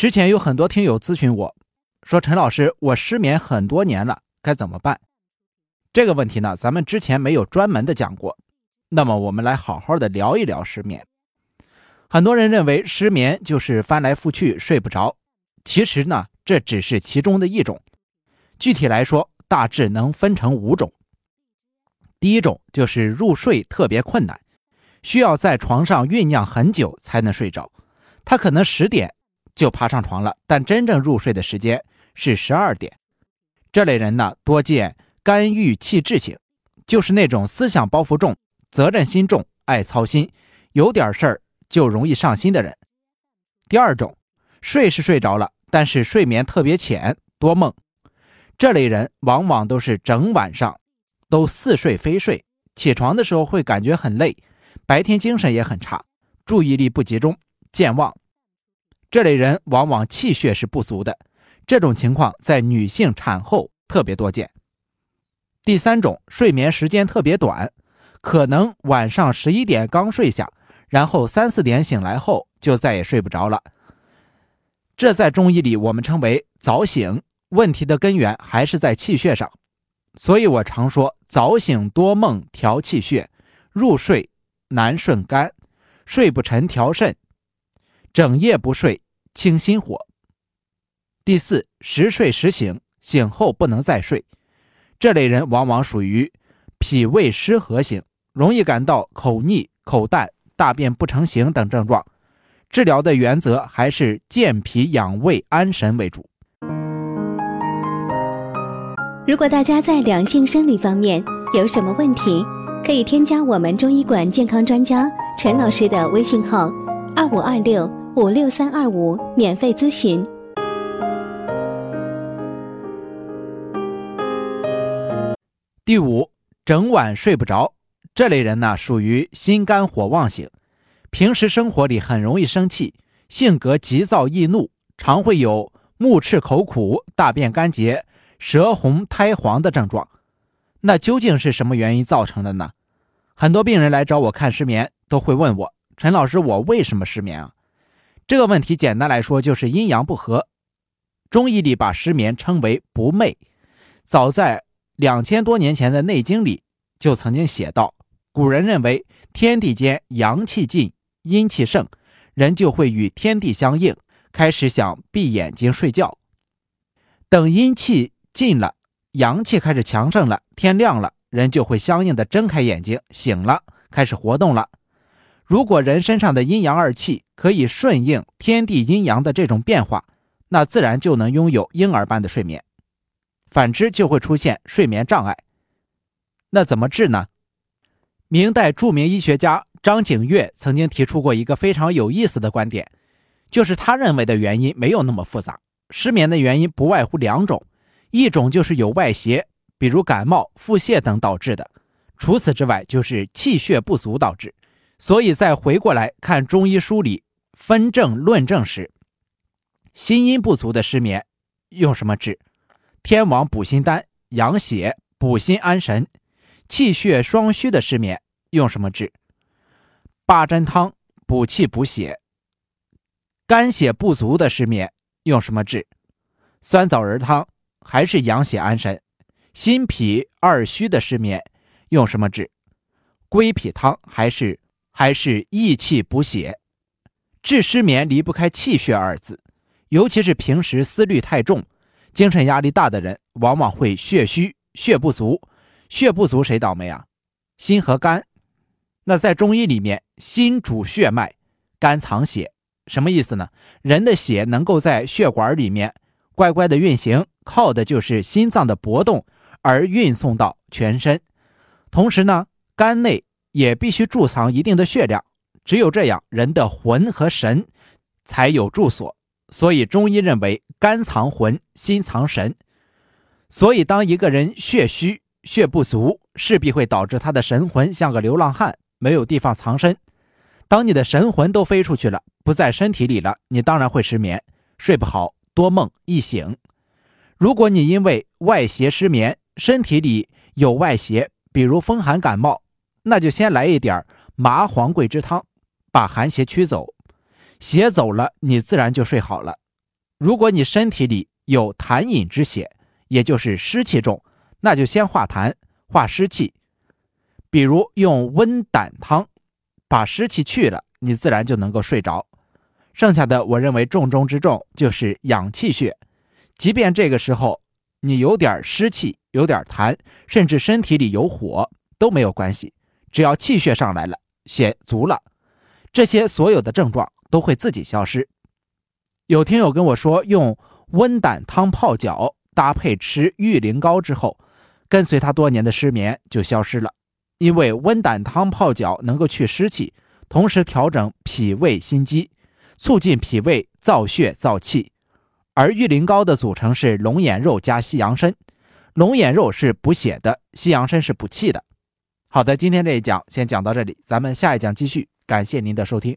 之前有很多听友咨询我说，陈老师，我失眠很多年了，该怎么办？这个问题呢，咱们之前没有专门的讲过，那么我们来好好的聊一聊失眠。很多人认为失眠就是翻来覆去睡不着，其实呢，这只是其中的一种。具体来说，大致能分成5种。第一种就是入睡特别困难，需要在床上酝酿很久才能睡着。他可能10点就爬上床了，但真正入睡的时间是12点。这类人呢，多见肝郁气滞型，就是那种思想包袱重、责任心重、爱操心，有点事儿就容易上心的人。第二种，睡是睡着了，但是睡眠特别浅，多梦。这类人往往都是整晚上都似睡非睡，起床的时候会感觉很累，白天精神也很差，注意力不集中，健忘。这类人往往气血是不足的，这种情况在女性产后特别多见。第三种，睡眠时间特别短，可能晚上11点刚睡下，然后3、4点醒来后就再也睡不着了。这在中医里我们称为早醒，问题的根源还是在气血上。所以我常说，早醒多梦调气血，入睡难顺肝，睡不沉调肾，整夜不睡清心火。第四，时睡时醒，醒后不能再睡。这类人往往属于脾胃失和型，容易感到口腻、口淡、大便不成形等症状。治疗的原则还是健脾养胃安神为主。如果大家在两性生理方面有什么问题，可以添加我们中医馆健康专家陈老师的微信号2526-56325免费咨询。第5，整晚睡不着。这类人呢，属于心肝火旺型，平时生活里很容易生气，性格急躁易怒，常会有目赤口苦、大便干结、舌红苔黄的症状。那究竟是什么原因造成的呢？很多病人来找我看失眠，都会问我，陈老师，我为什么失眠啊？这个问题简单来说就是阴阳不和。中医里把失眠称为不寐，早在2000多年前的《内经》里就曾经写道，古人认为天地间阳气尽，阴气盛，人就会与天地相应，开始想闭眼睛睡觉。等阴气尽了，阳气开始强盛了，天亮了，人就会相应的睁开眼睛，醒了，开始活动了。如果人身上的阴阳二气可以顺应天地阴阳的这种变化，那自然就能拥有婴儿般的睡眠，反之就会出现睡眠障碍。那怎么治呢？明代著名医学家张景岳曾经提出过一个非常有意思的观点，就是他认为的原因没有那么复杂，失眠的原因不外乎2种，一种就是有外邪，比如感冒、腹泻等导致的，除此之外就是气血不足导致。所以再回过来看中医书里分症论症时，心阴不足的失眠用什么治？天王补心丹养血补心安神。气血双虚的失眠用什么治？八珍汤补气补血。肝血不足的失眠用什么治？酸枣仁汤还是养血安神。心脾二虚的失眠用什么治？归脾汤还是益气补血。治失眠离不开气血二字，尤其是平时思虑太重、精神压力大的人，往往会血虚、血不足。血不足谁倒霉啊？心和肝。那在中医里面，心主血脉，肝藏血，什么意思呢？人的血能够在血管里面乖乖的运行，靠的就是心脏的搏动而运送到全身。同时呢，肝内也必须贮藏一定的血量，只有这样，人的魂和神才有住所。所以中医认为肝藏魂，心藏神。所以当一个人血虚、血不足，势必会导致他的神魂像个流浪汉，没有地方藏身。当你的神魂都飞出去了，不在身体里了，你当然会失眠，睡不好，多梦易醒。如果你因为外邪失眠，身体里有外邪，比如风寒感冒，那就先来一点麻黄桂枝汤，把寒邪驱走。邪走了，你自然就睡好了。如果你身体里有痰饮之邪，也就是湿气重，那就先化痰化湿气，比如用温胆汤把湿气去了，你自然就能够睡着。剩下的我认为重中之重就是养气血，即便这个时候你有点湿气，有点痰，甚至身体里有火都没有关系，只要气血上来了，血足了，这些所有的症状都会自己消失。有听友跟我说，用温胆汤泡脚搭配吃玉灵膏之后，跟随他多年的失眠就消失了，因为温胆汤泡脚能够去湿气，同时调整脾胃心机，促进脾胃造血造气。而玉灵膏的组成是龙眼肉加西洋参，龙眼肉是补血的，西洋参是补气的。好的，今天这一讲先讲到这里，咱们下一讲继续，感谢您的收听。